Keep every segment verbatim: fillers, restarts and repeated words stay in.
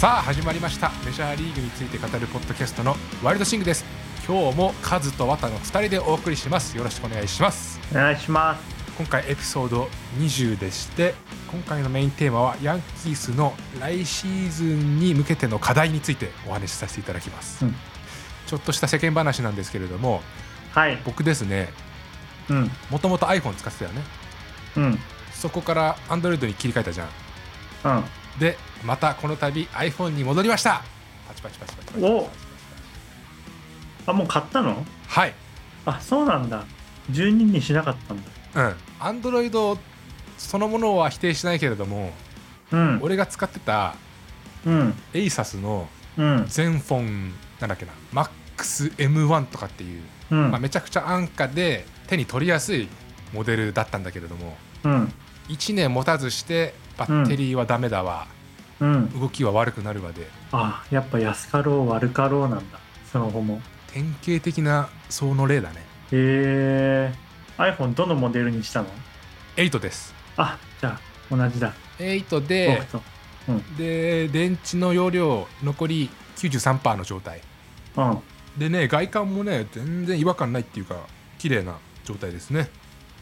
さあ始まりましたメジャーリーグについて語るポッドキャストのワイルドシングです。今日もカズとワタのふたりでお送りします。よろしくお願いします。お願いします。今回エピソードにじゅうでして、今回のメインテーマはヤンキースの来シーズンに向けての課題についてお話しさせていただきます、うん、ちょっとした世間話なんですけれども、はい、僕ですね、もともと iPhone 使ってたよね、うん、そこから Android に切り替えたじゃん、うん、でまたこの度 iPhone に戻りました。パチパチパチパチパチパチパチパチパチパチ。お、あ、もう買ったの？はい。あ、そうなんだ。じゅうににしなかったんだ。うん。 Android そのものは否定しないけれども、うん、俺が使ってた、うん、エーサス の Zenfone、うん、なんだっけな マックス エムワン とかっていう、うん、まあ、めちゃくちゃ安価で手に取りやすいモデルだったんだけれども、うん、いちねん持たずしてバッテリーはダメだわ、うん、動きは悪くなるわで、ああ、やっぱ安かろう悪かろうなんだ。スマホも典型的なその例だね。へー。 iPhone どのモデルにしたの？エイトです。あ、じゃあ同じだ。エイト で、うん、で電池の容量残り きゅうじゅうさんパーセント の状態、うん、でね、外観もね全然違和感ないっていうか綺麗な状態ですね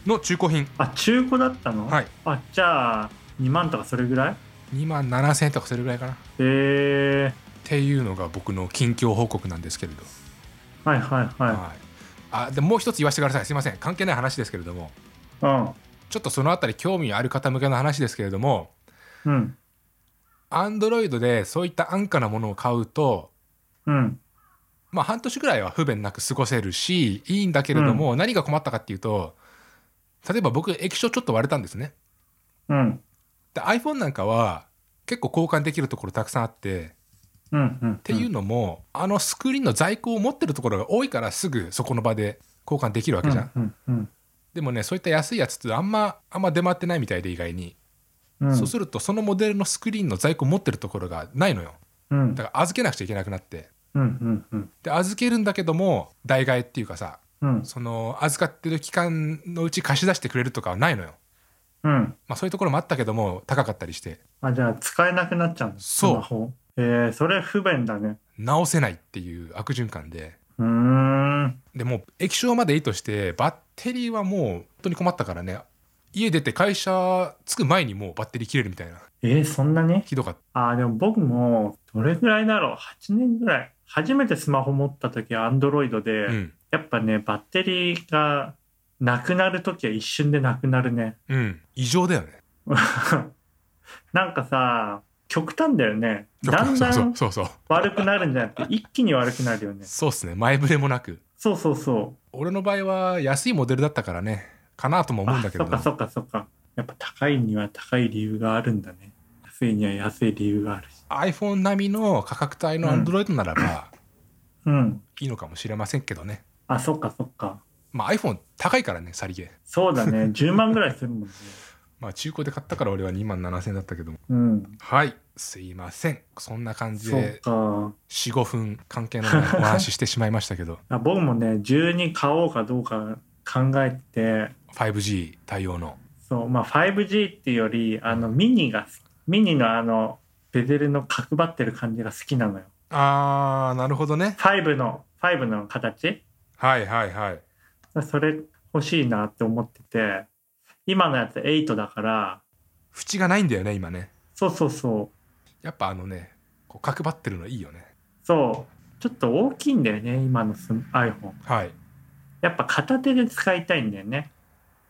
の中古品。あ、中古だったの？はい。あ、じゃあにまんとかそれぐらい？にまんななせんえんとかそれぐらいかな。へー。っていうのが僕の近況報告なんですけれど。はいはいはい、はい、あ、でもう一つ言わせてください。すいません、関係ない話ですけれども、うん、ちょっとそのあたり興味ある方向けの話ですけれども、うん、 Android でそういった安価なものを買うと、うん、まあ半年ぐらいは不便なく過ごせるしいいんだけれども、うん、何が困ったかっていうと、例えば僕液晶ちょっと割れたんですね、うん、で iPhone なんかは結構交換できるところたくさんあって、うんうんうん、っていうのもあのスクリーンの在庫を持ってるところが多いからすぐそこの場で交換できるわけじゃん、うんうんうん、でもね、そういった安いやつってあんまあんま出回ってないみたいで、意外に、うん、そうするとそのモデルのスクリーンの在庫を持ってるところがないのよ、うん、だから預けなくちゃいけなくなって、うんうんうん、で預けるんだけども代替えっていうかさ、うん、その預かってる期間のうち貸し出してくれるとかはないのよ、うん、まあ、そういうところもあったけども高かったりして、あ、じゃあ使えなくなっちゃうんです。そう、スマホ、えー、それ不便だね。直せないっていう悪循環で、うーん、でもう液晶までいいとしてバッテリーはもう本当に困ったからね、家出て会社着く前にもうバッテリー切れるみたいな。えー、そんなね、ひどかった。あ、でも僕もどれぐらいだろう、はちねんぐらい、初めてスマホ持った時は Android で、うん、やっぱねバッテリーがなくなるときは一瞬でなくなるね。うん。異常だよね。なんかさ、極端だよね。だんだん悪くなるんじゃなくて一気に悪くなるよね。そうっすね。前触れもなく。そうそうそう。俺の場合は安いモデルだったからね。かなとも思うんだけど。あ、そっかそっかそっか。やっぱ高いには高い理由があるんだね。安いには安い理由があるし。iPhone 並みの価格帯の Android ならば、うん、いいのかもしれませんけどね。うん、あ、そっかそっか。まあ、iPhone 高いからね、さりげ。そうだね、じゅうまんぐらいするもんね。まあ中古で買ったから俺はにまんななせんえんだったけども、うん、はい、すいません。そんな感じで よん,ご 分関係ないお話してしまいましたけど。あ、僕もねじゅうに買おうかどうか考えて、 ファイブジー 対応の、そう、まあ ファイブジー っていうよりあのミニが、ミニのあのベゼルの角張ってる感じが好きなのよ。あー、なるほどね。ごのごの形、はいはいはい、それ欲しいなって思ってて、今のやつはちだから縁がないんだよね今ね。そうそうそう、やっぱあのねこう角張ってるのいいよね。そう、ちょっと大きいんだよね今の iPhone。 はい、やっぱ片手で使いたいんだよね。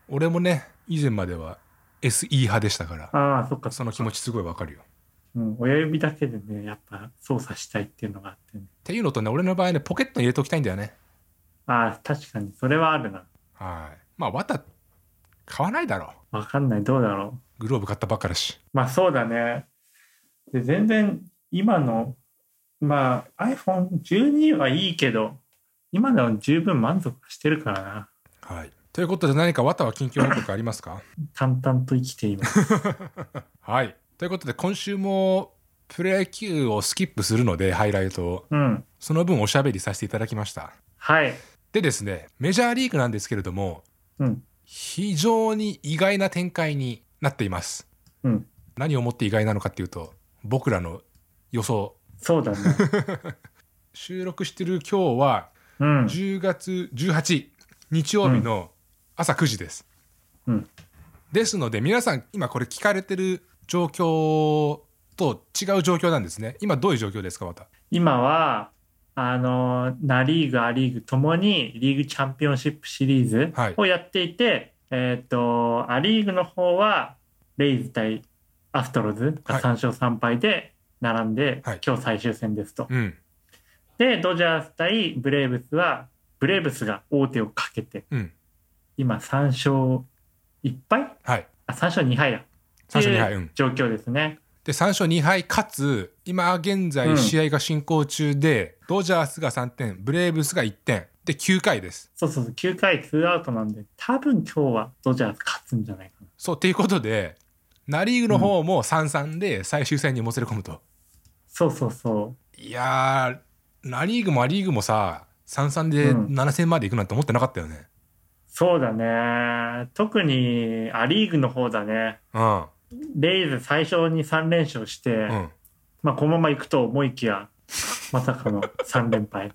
俺もね以前までは エスイー 派でしたから。ああ、そっか、その気持ちすごいわかるよ、うん、親指だけでねやっぱ操作したいっていうのがあって、ね、っていうのとね、俺の場合ねポケットに入れておきたいんだよね。ああ、確かにそれはあるな。はい。まあワタ買わないだろう。わかんない、どうだろう。グローブ買ったばっかだし。まあそうだね。で全然今のまあ アイフォンじゅうに はいいけど今のは十分満足してるからな。はい。ということで何かワタは近況報告ありますか？淡々と生きています。はい。ということで今週もプロ野球をスキップするのでハイライトを、うん、その分おしゃべりさせていただきました。はい。でですね、メジャーリーグなんですけれども、うん、非常に意外な展開になっています、うん、何をもって意外なのかっていうと、僕らの予想。そうだね収録してる今日はじゅうがつじゅうはちにち日曜日の朝くじです、うんうん、ですので皆さん今これ聞かれてる状況と違う状況なんですね。今どういう状況ですか。また今はあのナリーグアリーグともにリーグチャンピオンシップシリーズをやっていて、はい、えー、とアリーグの方はレイズ対アストロズがさんしょうさんぱいで並んで、はい、今日最終戦ですと、うん、でドジャース対ブレーブスはブレーブスが王手をかけて、うん、今さんしょういっぱい、はい、あさんしょうにはいだという状況ですね。でさんしょうにはいかつ今現在試合が進行中で、うん、ドジャースがさんてんブレーブスがいってんできゅうかいです。そうそうそう、きゅうかいツーアウトなんで多分今日はドジャース勝つんじゃないかな。そうっていうことでナリーグの方も さんたいさん で最終戦にもつれ込むと、うん、そうそうそう。いやナリーグもアリーグもさ さんたいさん でななせんまでいくなんて思ってなかったよね、うん、そうだね。特にアリーグの方だね、うん、レイズ最初にさんれんしょうして、うん、まあ、このままいくと思いきやまさかのさんれんぱい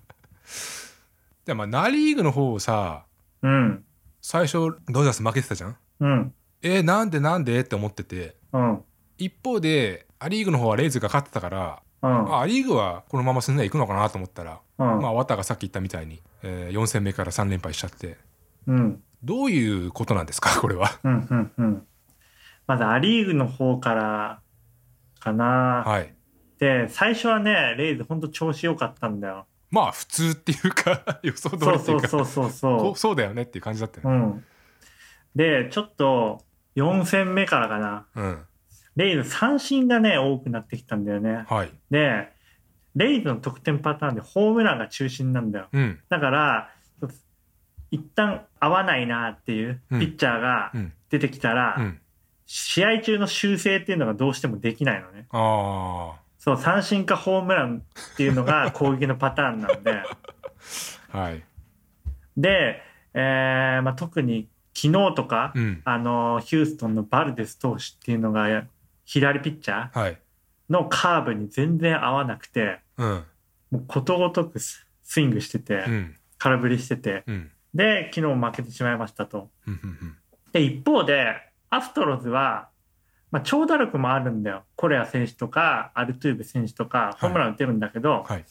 でもナリーグの方をさ、うん、最初ドジャース負けてたじゃん、うん、えー、なんでなんでって思ってて、うん、一方でアリーグの方はレイズが勝ってたからうん、ア・リーグはこのまま進んでいくのかなと思ったら、うん、まあワタがさっき言ったみたいに、えー、よん戦目からさん連敗しちゃって、うん、どういうことなんですかこれは、うんうんうん、まだア・リーグの方からかな、はい、で最初はねレイズ本当調子良かったんだよ。まあ普通っていうか予想通りっていうかそうそうそうそうそうそうだよねっていう感じだったよね、うん、でちょっとよん戦目からかな、うん、レイズ三振がね多くなってきたんだよね、はい、でレイズの得点パターンでホームランが中心なんだよ、うん、だから一旦合わないなっていうピッチャーが出てきたら、うんうん、試合中の修正っていうのがどうしてもできないのね。あ、そう、三振かホームランっていうのが攻撃のパターンなんで、はい、で、えーまあ、特に昨日とか、うん、あのヒューストンのバルデス投手っていうのが左ピッチャーのカーブに全然合わなくて、うん、もうことごとくスイングしてて、うん、空振りしてて、うん、で昨日負けてしまいましたと、うんうん、で一方でアストロズは、まあ、長打力もあるんだよ。コレア選手とかアルトゥーベ選手とかホームラン打てるんだけど、はいはい、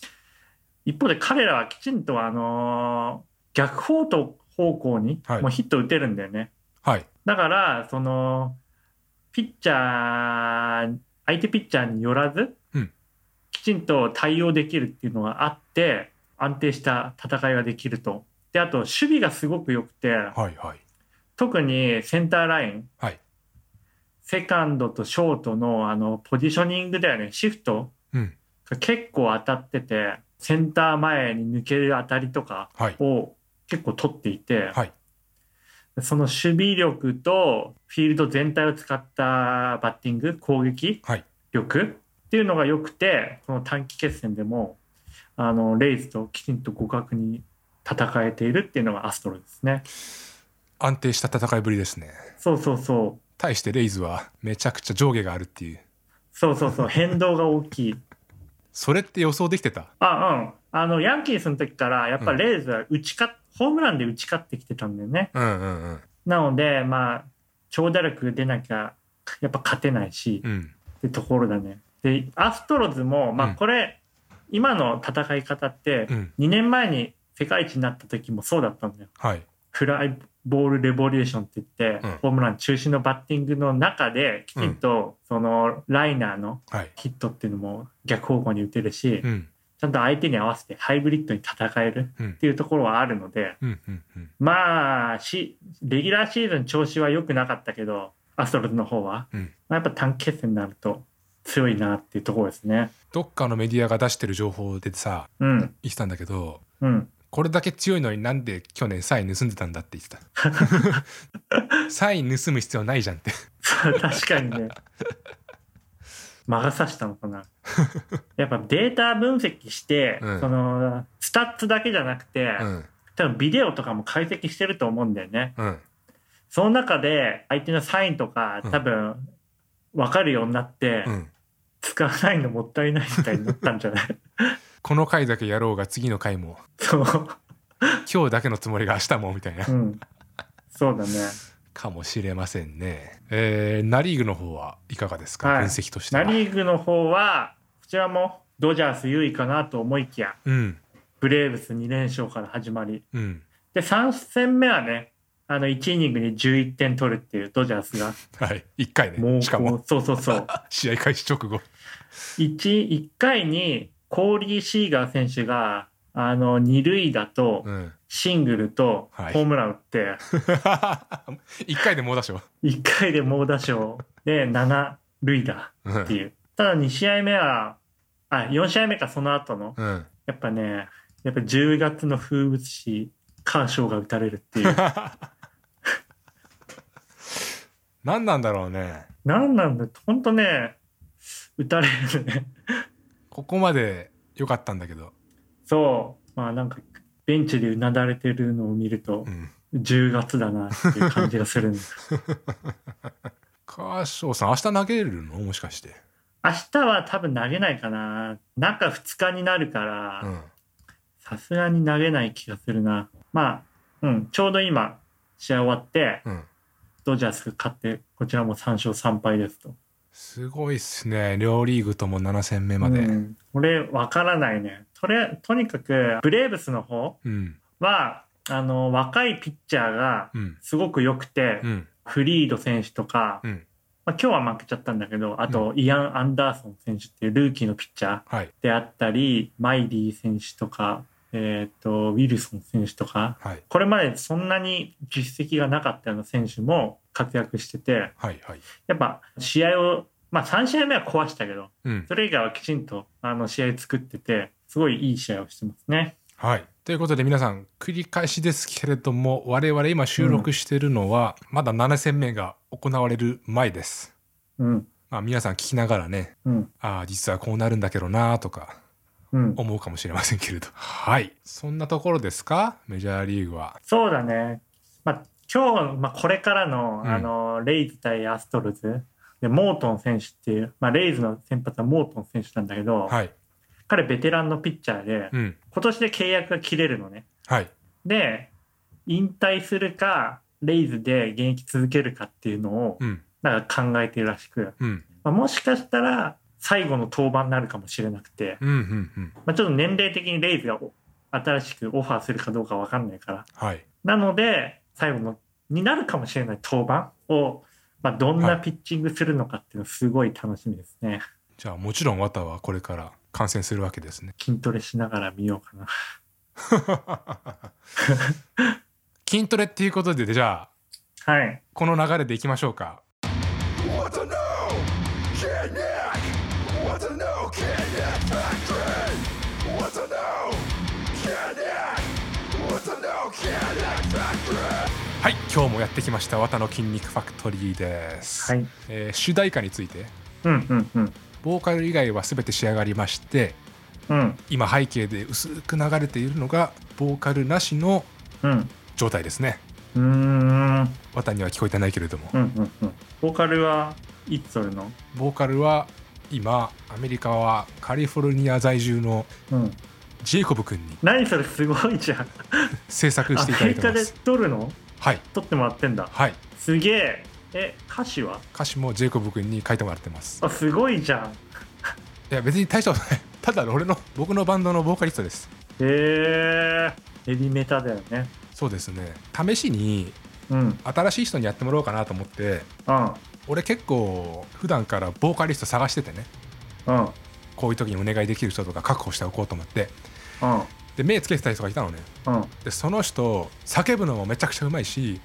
一方で彼らはきちんと、あのー、逆方と方向にもうヒット打てるんだよね、はいはい、だからそのピッチャー相手ピッチャーによらず、うん、きちんと対応できるっていうのがあって安定した戦いができると。であと守備がすごく良くて、はいはい、特にセンターライン、はい、セカンドとショートのあのポジショニングだよね、シフトが結構当たってて、うん、センター前に抜ける当たりとかを結構取っていて、はい、その守備力とフィールド全体を使ったバッティング攻撃力っていうのが良くて、この短期決戦でもあのレイズときちんと互角に戦えているっていうのがアストロですね。安定した戦いぶりですね。そうそうそう。対してレイズはめちゃくちゃ上下があるっていう。そうそうそう、変動が大きいそれって予想できてた？あ、うん、あのヤンキースの時からやっぱレイズは打ち勝っ、うん、ホームランで打ち勝ってきてたんだよね、うんうんうん、なのでまあ長打力出なきゃやっぱ勝てないし、うん、ってところだね。でアストロズもまあこれ、うん、今の戦い方ってにねんまえに世界一になった時もそうだったんだよ、はい、フライボールレボリューションって言って、うん、ホームラン中心のバッティングの中できちんとそのライナーのヒットっていうのも逆方向に打てるし、うん、ちゃんと相手に合わせてハイブリッドに戦えるっていうところはあるので、うんうんうんうん、まあしレギュラーシーズン調子は良くなかったけどアストロズの方は、うん、まあ、やっぱ短期決戦になると強いなっていうところですね。どっかのメディアが出してる情報でさ、うん、言ってたんだけど、うん、これだけ強いのになんで去年サイン盗んでたんだって言ってたサイン盗む必要ないじゃんって確かにね魔が差したのかなやっぱデータ分析して、うん、そのスタッツだけじゃなくて、うん、多分ビデオとかも解析してると思うんだよね、うん、その中で相手のサインとか多分分かるようになって、うん、使わないのもったいないみたいになったんじゃないこの回だけやろうが次の回も、そう今日だけのつもりが明日もみたいな、うん、そうだねかもしれませんね、えー、ナリーグの方はいかがですか、はい、分析としてはナリーグの方はこちらもドジャース優位かなと思いきや、うん、ブレーブスに連勝から始まり、うん、でさん戦目はねあのいちイニングにじゅういってん取るっていうドジャースが、はい、いっかいねもうしかもそうそうそう試合開始直後 1, 1回にコーリー・シーガー選手があのに塁だとシングルとホームラン打って、うんはい、いっかいで猛打賞いっかいで猛打賞でなな塁打っていう、うん、ただに試合目はあよん試合目かその後の、うん、やっぱねやっぱじゅうがつの風物詩カーショーが打たれるっていう何なんだろうね何なんだほんとね打たれるねここまで良かったんだけどそうまあなんかベンチでうなだれてるのを見ると、うん、じゅうがつだなっていう感じがするんですカーショーさん明日投げるのもしかして明日は多分投げないかな中ふつかになるからさすがに投げない気がするなまあ、うん、ちょうど今試合終わって、うん、ドジャース勝ってこちらもさん勝さん敗ですとすごいっすね両リーグともなな戦目まで、うん、これ分からないねとれとにかくブレーブスの方は、うん、あの若いピッチャーがすごく良くて、うん、フリード選手とか、うんまあ、今日は負けちゃったんだけどあとイアン・アンダーソン選手っていうルーキーのピッチャーであったり、うんはい、マイリー選手とかえー、とウィルソン選手とか、はい、これまでそんなに実績がなかったような選手も活躍してて、はいはい、やっぱ試合を、まあ、さん試合目は壊したけど、うん、それ以外はきちんとあの試合作っててすごいいい試合をしてますね、はい、ということで皆さん繰り返しですけれども我々今収録してるのは、うん、まだなな戦目が行われる前です、うんまあ、皆さん聞きながらね、うん、ああ実はこうなるんだけどなとかうん、思うかもしれませんけれど、はい、そんなところですかメジャーリーグは。そうだね、まあ、今日、まあ、これから の,、うん、あのレイズ対アストロズでモートン選手っていう、まあ、レイズの先発はモートン選手なんだけど、はい、彼ベテランのピッチャーで、うん、今年で契約が切れるのね、はい、で引退するかレイズで現役続けるかっていうのを、うん、なんか考えてるらしく、うんまあ、もしかしたら最後の登板になるかもしれなくて、うんうんうんまあ、ちょっと年齢的にレイズが新しくオファーするかどうか分かんないから、はい、なので最後のになるかもしれない登板を、まあ、どんなピッチングするのかっていうのすごい楽しみですね、はい、じゃあもちろんワタはこれから観戦するわけですね筋トレしながら見ようかな筋トレっていうことでじゃあ、はい、この流れでいきましょうかはい今日もやってきましたワタの筋肉ファクトリーです、はいえー、主題歌について、うんうんうん、ボーカル以外は全て仕上がりまして、うん、今背景で薄く流れているのがボーカルなしの状態ですね、うん、うーんワタには聞こえてないけれども、うんうんうん、ボーカルはいつ取るの？ボーカルは今アメリカはカリフォルニア在住の、うんジェイコブ君に何それすごいじゃん制作していただいてますアメリカで撮るの？はい撮ってもらってんだはいすげええ歌詞は？歌詞もジェイコブ君に書いてもらってますあすごいじゃんいや別に大したことないただ俺の僕のバンドのボーカリストですへえヘビメタだよねそうですね試しに、うん、新しい人にやってもらおうかなと思って、うん、俺結構普段からボーカリスト探しててねうんこういう時にお願いできる人とか確保しておこうと思ってうん、で目つけてた人がいたのね、うん、でその人叫ぶのもめちゃくちゃうまいし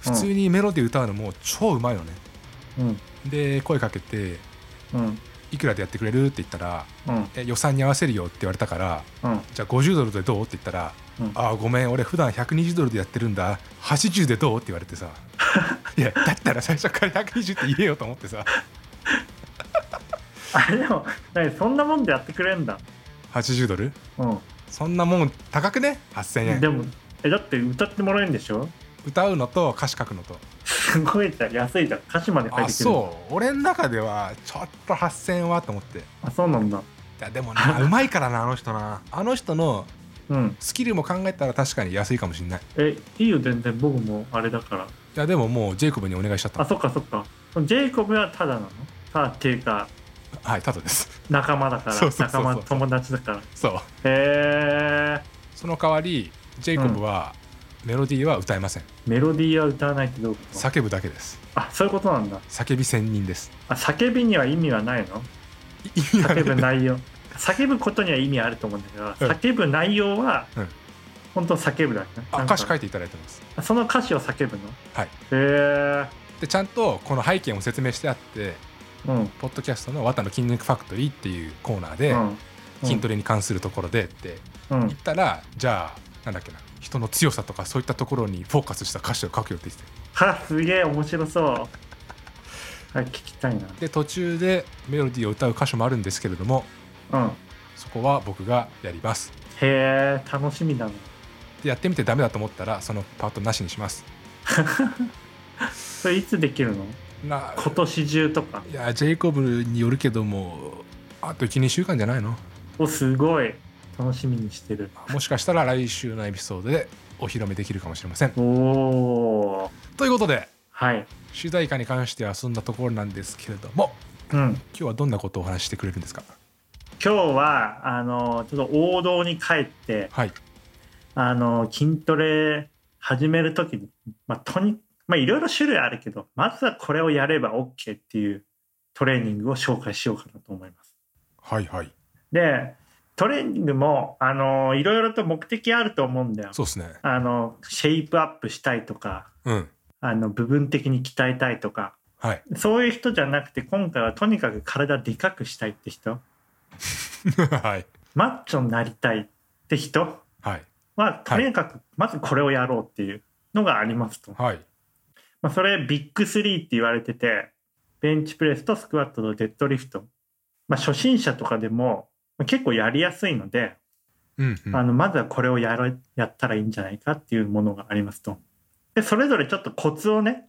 普通にメロディー歌うのも超うまいのね、うん、で声かけて、うん、いくらでやってくれるって言ったら、うん、え予算に合わせるよって言われたから、うん、じゃあごじゅうドルでどうって言ったら、うん、あごめん俺普段ひゃくにじゅうドルでやってるんだはちじゅうでどうって言われてさいやだったら最初からひゃくにじゅうって言えよと思ってさあれでもそんなもんでやってくれんだはちじゅうドル、うんそんなもん高くねはっせんえんでもえだって歌ってもらえるんでしょ歌うのと歌詞書くのとすごいじゃん、安いじゃん、鹿島で買えてくる。あ、そう俺の中ではちょっとはっせんえんはと思って。あ、そうなんだ。いやでもな、うまいからなあの人な。あの人のスキルも考えたら確かに安いかもしんない。え、いいよ全然、僕もあれだから。いやでももうジェイコブにお願いしちゃった。あ、そっかそっか。ジェイコブはタダなの？タダっていうか、はい、タダです。仲間だから。そうそうそうそう、仲間、友達だから。そう。へえ。その代わりジェイコブは、うん、メロディーは歌えません。メロディーは歌わないってどういうこと？叫ぶだけです。あ、そういうことなんだ。叫び専任です。あ、叫びには意味はないの？意味はない。叫ぶ内容、叫ぶことには意味あると思うんだけど、うん、叫ぶ内容は、うん、本当叫ぶだけ。あ、歌詞書いていただいてます。その歌詞を叫ぶの？はい。へえ。でちゃんとこの背景も説明してあって、うん、ポッドキャストのわたの筋肉ファクトリーっていうコーナーで、うん、筋トレに関するところでって言ったら、うん、じゃあなんだっけな、人の強さとかそういったところにフォーカスした歌詞を書くよって言ってた。はあ、すげえ面白そう。はい、聞きたいな。で途中でメロディーを歌う歌詞もあるんですけれども、うん、そこは僕がやります。へえ、楽しみだね。でやってみてダメだと思ったらそのパートなしにします。それいつできるの？な、今年中とか？いや、ジェイコブによるけどもあと いちにしゅうかんじゃないの？お、すごい楽しみにしてる。もしかしたら来週のエピソードでお披露目できるかもしれません。おー、ということで、はい、主題歌に関してはそんなところなんですけれども、うん、今日はどんなことをお話ししてくれるんですか？今日はあのちょっと王道に帰って、はい、あの筋トレ始める時に、まあ、とにまあいろいろ種類あるけど、まずはこれをやれば OK っていうトレーニングを紹介しようかなと思います。はいはい。でトレーニングもあのいろいろと目的あると思うんだよ。そうですね。あのシェイプアップしたいとか、うん、あの部分的に鍛えたいとか、はい、そういう人じゃなくて、今回はとにかく体でかくしたいって人、はい、マッチョになりたいって人は、はい、とにかくまずこれをやろうっていうのがありますと、はい。まあ、それビッグスリーって言われてて、ベンチプレスとスクワットとデッドリフト、まあ、初心者とかでも結構やりやすいので、うんうん、あのまずはこれを や, ろやったらいいんじゃないかっていうものがありますと。でそれぞれちょっとコツをね、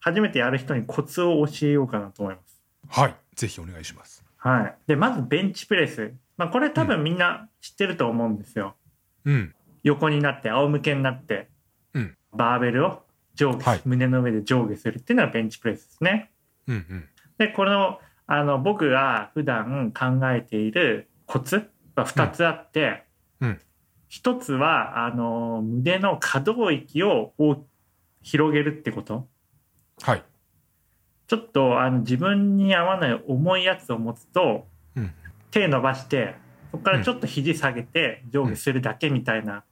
初めてやる人にコツを教えようかなと思います。はい、ぜひお願いします。はい、でまずベンチプレス、まあ、これ多分みんな知ってると思うんですよ、うん、横になって仰向けになって、うん、バーベルを上下、はい、胸の上で上下するっていうのがベンチプレスですね、うんうん、でこの、あの僕が普段考えているコツがふたつあって、うんうん、ひとつはあの胸の可動域を広げるってこと。はい、ちょっとあの自分に合わない重いやつを持つと、うん、手伸ばしてそこからちょっと肘下げて上下するだけみたいな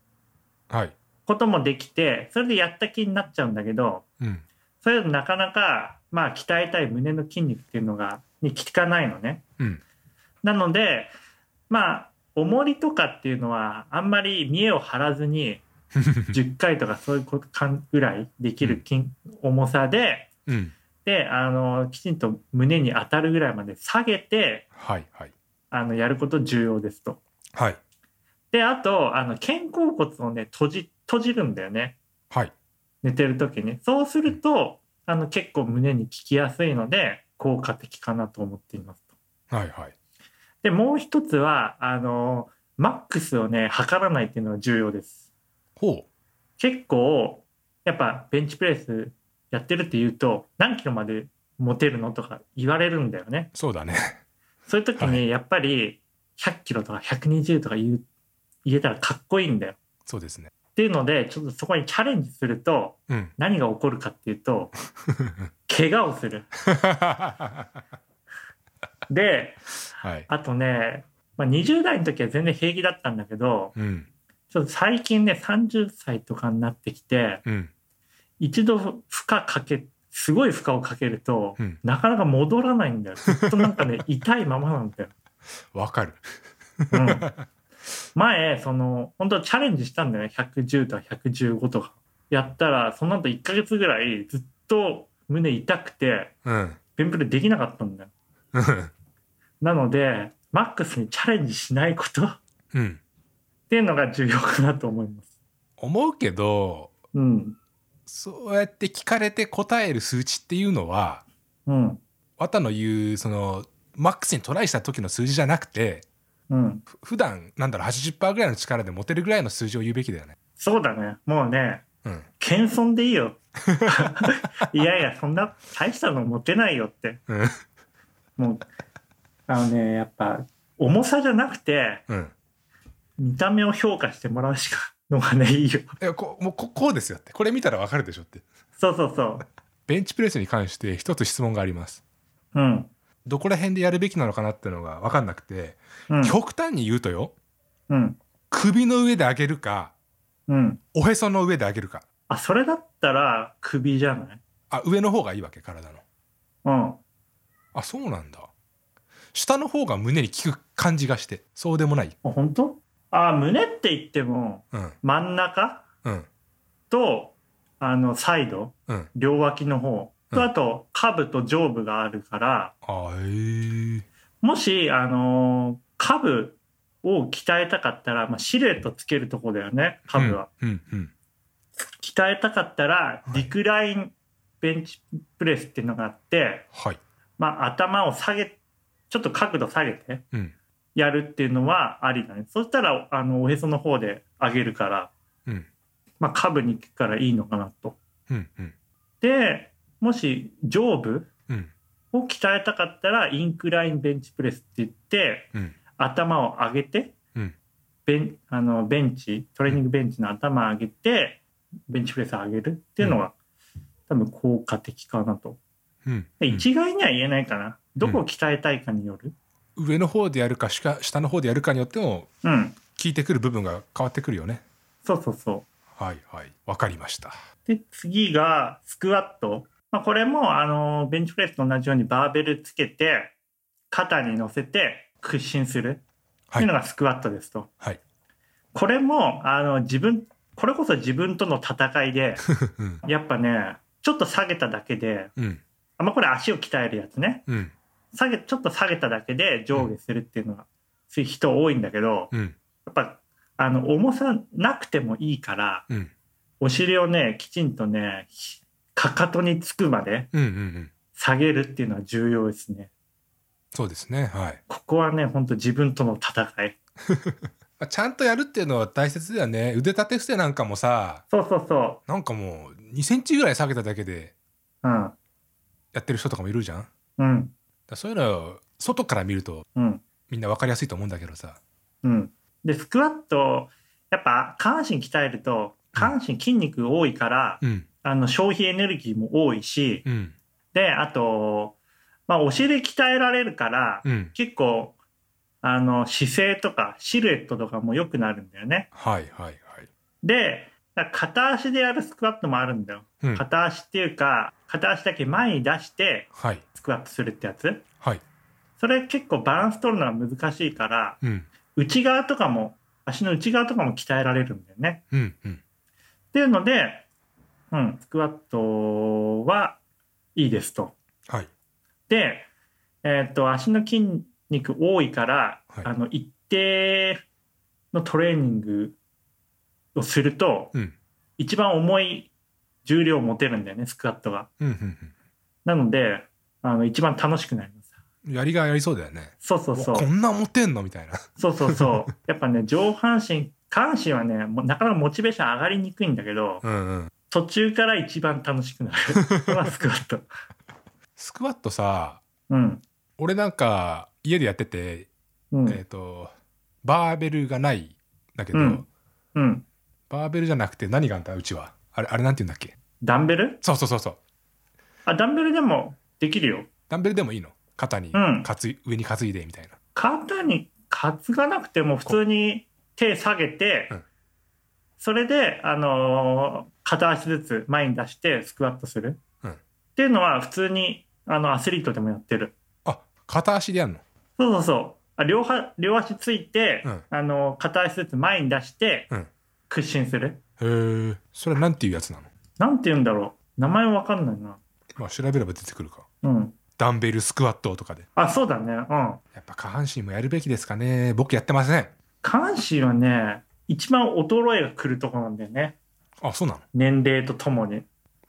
こともできて、それでやった気になっちゃうんだけど、うん、それだとなかなか、まあ、鍛えたい胸の筋肉っていうのがに効かないのね、うん、なのでまあ重りとかっていうのはあんまり見栄を張らずにじゅっかいとかそういうぐらいできる筋、うん、重さで、うん、であのきちんと胸に当たるぐらいまで下げて、はいはい、あのやること重要ですと。はい、であとあの肩甲骨を、ね、閉じ、閉じるんだよね、はい、寝てる時に。そうすると、うん、あの結構胸に効きやすいので効果的かなと思っていますと。はいはい、でもう一つはあのマックスを、ね、測らないっていうのが重要です。ほう。結構やっぱベンチプレスやってるって言うと何キロまで持てるのとか言われるんだよね。そうだね。そういう時にやっぱりひゃっキロとかひゃくにじゅうとか 言, う言えたらかっこいいんだよ。そうですね。っていうのでちょっとそこにチャレンジすると、うん、何が起こるかっていうと怪我をする。で、はい、あとね、まあ、にじゅう代の時は全然平気だったんだけど、うん、ちょっと最近ねさんじゅっさいとかになってきて、うん、一度負荷かけすごい負荷をかけると、うん、なかなか戻らないんだよ。ずっとなんかね痛いままなんだよ。わかる。、うん、前その本当チャレンジしたんだよね。ひゃくじゅうとかひゃくじゅうごとかやったらその後いっかげつぐらいずっと胸痛くて、うん、ベンプレできなかったんだよ。なのでマックスにチャレンジしないこと、うん、っていうのが重要かなと思います。思うけど、うん、そうやって聞かれて答える数値っていうのは、うん、綿の言うそのマックスにトライした時の数字じゃなくて、うん、普段なんだろう はちじゅっパーセント ぐらいの力で持てるぐらいの数字を言うべきだよね。そうだね、もうね、うん、謙遜でいいよいやいやそんな大したの持てないよって、うん、もうあのねやっぱ重さじゃなくて、うん、見た目を評価してもらうしかのがねいいよ。いや こ, もう こ, こうですよって、これ見たら分かるでしょって。そうそうそうベンチプレスに関して一つ質問があります、うん、どこら辺でやるべきなのかなってのが分かんなくて、うん、極端に言うとよ、うん、首の上で上げるか、うん、おへその上で上げるか。あ、それだったら首じゃない？あ、上の方がいいわけ、体の。うん。あ、そうなんだ。下の方が胸に効く感じがして、そうでもない？あ、本当？あ、胸って言っても、うん、真ん中、うん、とあのサイド、うん、両脇の方、うん、とあと下部と上部があるから、うん、もしあの下部を鍛えたかったら、まあ、シルエットつけるとこだよね、下部は。うんうんうん、鍛えたかったらリクラインベンチプレスっていうのがあって、はい、まあ、頭を下げちょっと角度下げてやるっていうのはありだね、うん、そしたらあのおへその方で上げるから、うん、まあ、下部に行くからいいのかなと、うんうん、でもし上部を鍛えたかったらインクラインベンチプレスって言って、うん、頭を上げて、うん、ベン、あのベンチトレーニングベンチの頭を上げてベンチプレス上げるっていうのが、うん、多分効果的かなと、うん、一概には言えないかな、うん、どこを鍛えたいかによる、上の方でやるか下の方でやるかによっても、うん、効いてくる部分が変わってくるよね。そうそうそう、はいはい、わかりました。で次がスクワット、まあ、これもあのベンチプレスと同じようにバーベルつけて肩に乗せて屈伸するっていうのがスクワットですと、はい、これもあの自分これこそ自分との戦いでやっぱねちょっと下げただけで、うん、あんまこれ足を鍛えるやつね、うん、下げちょっと下げただけで上下するっていうのが、うん、人多いんだけど、うん、やっぱあの重さなくてもいいから、うん、お尻をねきちんとねかかとにつくまで下げるっていうのは重要ですね、うんうんうん、そうですね、はい、ここはね本当自分との戦いちゃんとやるっていうのは大切だよね。腕立て伏せなんかもさ、そうそうそう、なんかもうにセンチぐらい下げただけでやってる人とかもいるじゃん、うん、だそういうのを外から見ると、うん、みんな分かりやすいと思うんだけどさ、うん、でスクワットやっぱ下半身鍛えると下半身筋肉多いから、うん、あの消費エネルギーも多いし、うん、であと、まあ、お尻鍛えられるから、うん、結構あの姿勢とかシルエットとかも良くなるんだよね。はいはいはい。で、片足でやるスクワットもあるんだよ、うん、片足っていうか片足だけ前に出してスクワットするってやつ、はい、それ結構バランス取るのは難しいから、うん、内側とかも足の内側とかも鍛えられるんだよね、うんうん、っていうので、うん、スクワットはいいですと、はい、で、えーと、足の筋肉多いから、はい、あの一定のトレーニングをすると、うん、一番重い重量を持てるんだよねスクワットが、うんうんうん、なのであの一番楽しくなります。やりがやりそうだよね。そうそうそう、こんな持てんのみたいなそうそうそうやっぱね上半身下半身はねなかなかモチベーション上がりにくいんだけど、うんうん、途中から一番楽しくなるスクワットスクワットさ、うん、俺なんか家でやってて、うん、えー、とバーベルがないんだけど、うんうん、バーベルじゃなくて何があんだうちはあれ、あれなんて言うんだっけ、ダンベル。そうそうそうそう。あ、ダンベルでもできるよ。ダンベルでもいいの、肩に、うん、かつ上に担いでみたいな。肩に担がなくても普通に手下げて、うん、それで、あのー、片足ずつ前に出してスクワットする、うん、っていうのは普通にあのアスリートでもやってる。あ、片足でやるの。そうそうそう、 両, 両足ついて、うん、あの片足ずつ前に出して、うん、屈伸する。へえ、それなんていうやつなの。なんていうんだろう、名前わかんないな、まあ、調べれば出てくるか、うん、ダンベルスクワットとかで。あ、そうだね、うん、やっぱ下半身もやるべきですかね。僕やってません。下半身はね一番衰えが来るとこなんだよね。あ、そうなの。年齢とともに。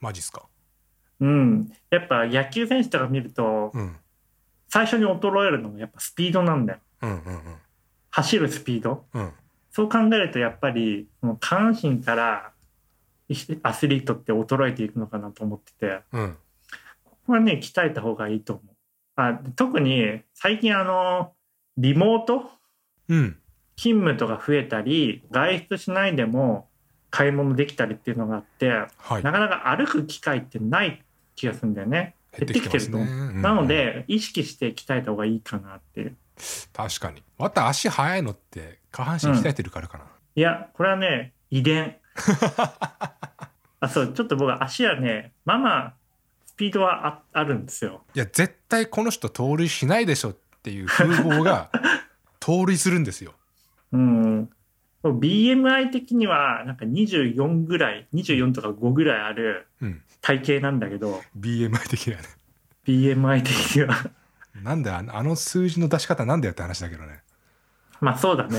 マジっすか。うん、やっぱ野球選手とか見ると、うん、最初に衰えるのもやっぱスピードなんだよ、うんうんうん、走るスピード、うん、そう考えるとやっぱり下半身からアスリートって衰えていくのかなと思ってて、うん、ここはね鍛えた方がいいと思う。あ、特に最近あのリモート、うん、勤務とか増えたり外出しないでも買い物できたりっていうのがあって、はい、なかなか歩く機会ってない気がするんだよね。減ってきてると、ね、うん、なので意識して鍛えた方がいいかなっていう。確かにまた足速いのって下半身鍛えてるからかな、うん、いやこれはね遺伝あ、そう、ちょっと僕は足はねまあまあスピードは あ, あるんですよ。いや絶対この人盗塁しないでしょっていう風貌が盗塁するんですよ。うん、ビーエムアイ 的にはなんかにじゅうよんぐらいにじゅうよんとかごぐらいある体型なんだけど、うん、ビーエムアイ 的にはね ビーエムアイ 的にはなんだあの数字の出し方なんだよって話だけどね。まあそうだね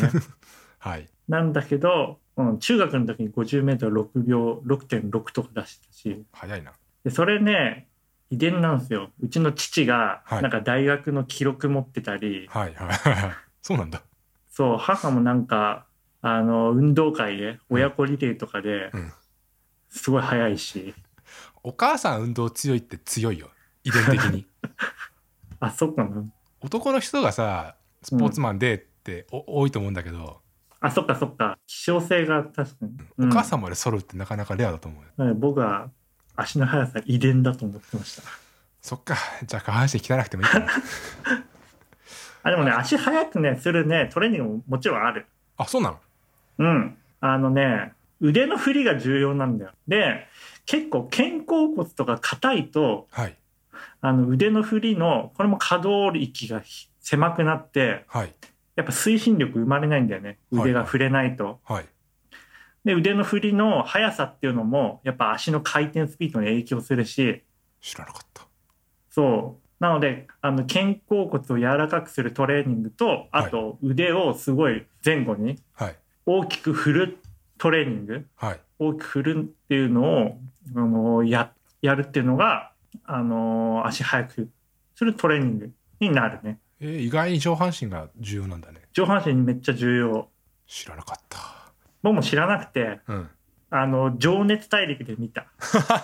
はい。なんだけど、うん、中学の時にごじゅうメートルろくびょう ろくてんろく とか出したし早いな。でそれね遺伝なんですよ。うちの父がなんか大学の記録持ってたり、はい、はいはいはい、そうなんだ。そう母もなんかあの運動会で親子リレーとかですごい速いし、うんうん、お母さん運動強いって強いよ遺伝的にあ、そっかな。男の人がさスポーツマンでって、うん、多いと思うんだけど、あ、そっかそっか、希少性が確かに、うん、お母さんまで揃うってなかなかレアだと思うよ。僕は足の速さ遺伝だと思ってました。そっか、じゃあ下半身汚くてもいいかなあ、でもね足速くねするねトレーニングももちろんある。あ、そうなの。うん、あのね腕の振りが重要なんだよ。で結構肩甲骨とか硬いと、はい、あの腕の振りのこれも可動域が狭くなって、はい、やっぱ推進力生まれないんだよね腕が触れないと、はいはいはい、で腕の振りの速さっていうのもやっぱ足の回転スピードに影響するし。知らなかった。そうなのであの肩甲骨を柔らかくするトレーニングとあと腕をすごい前後に、はい、大きく振るトレーニング、はい、大きく振るっていうのを、あのー、や, やるっていうのが、あのー、足速くするトレーニングになるね、えー、意外に上半身が重要なんだね。上半身めっちゃ重要。知らなかった。僕も知らなくて、うん、あの情熱大陸で見た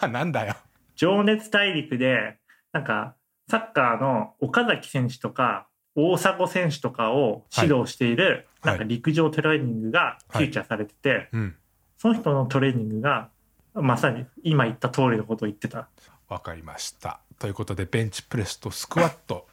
なんだよ情熱大陸でなんかサッカーの岡崎選手とか大迫選手とかを指導しているなんか陸上トレーニングがフィーチャーされてて、はいはい、うん、その人のトレーニングがまさに今言った通りのことを言ってた。わかりました。ということでベンチプレスとスクワット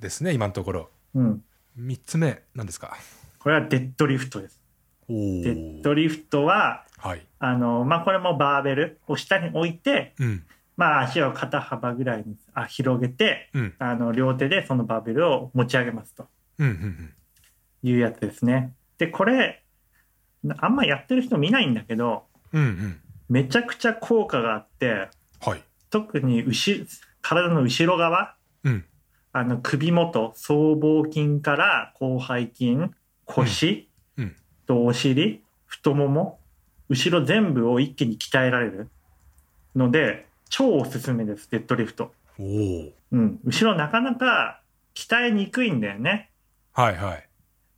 ですね今のところ、うん、みっつめ何ですか。これはデッドリフトです。おー、デッドリフトは、はい、あのまあ、これもバーベルを下に置いて、うん、まあ、足を肩幅ぐらいに広げて、うん、あの両手でそのバーベルを持ち上げますと、うんうんうん、いうやつですね。でこれあんまやってる人見ないんだけど、うんうん、めちゃくちゃ効果があって、はい、特に後体の後ろ側、うん、あの首元僧帽筋から広背筋腰、うんうん、とお尻太もも後ろ全部を一気に鍛えられるので超おすすめです、デッドリフト。おー、うん、後ろなかなか鍛えにくいんだよね。はいはい。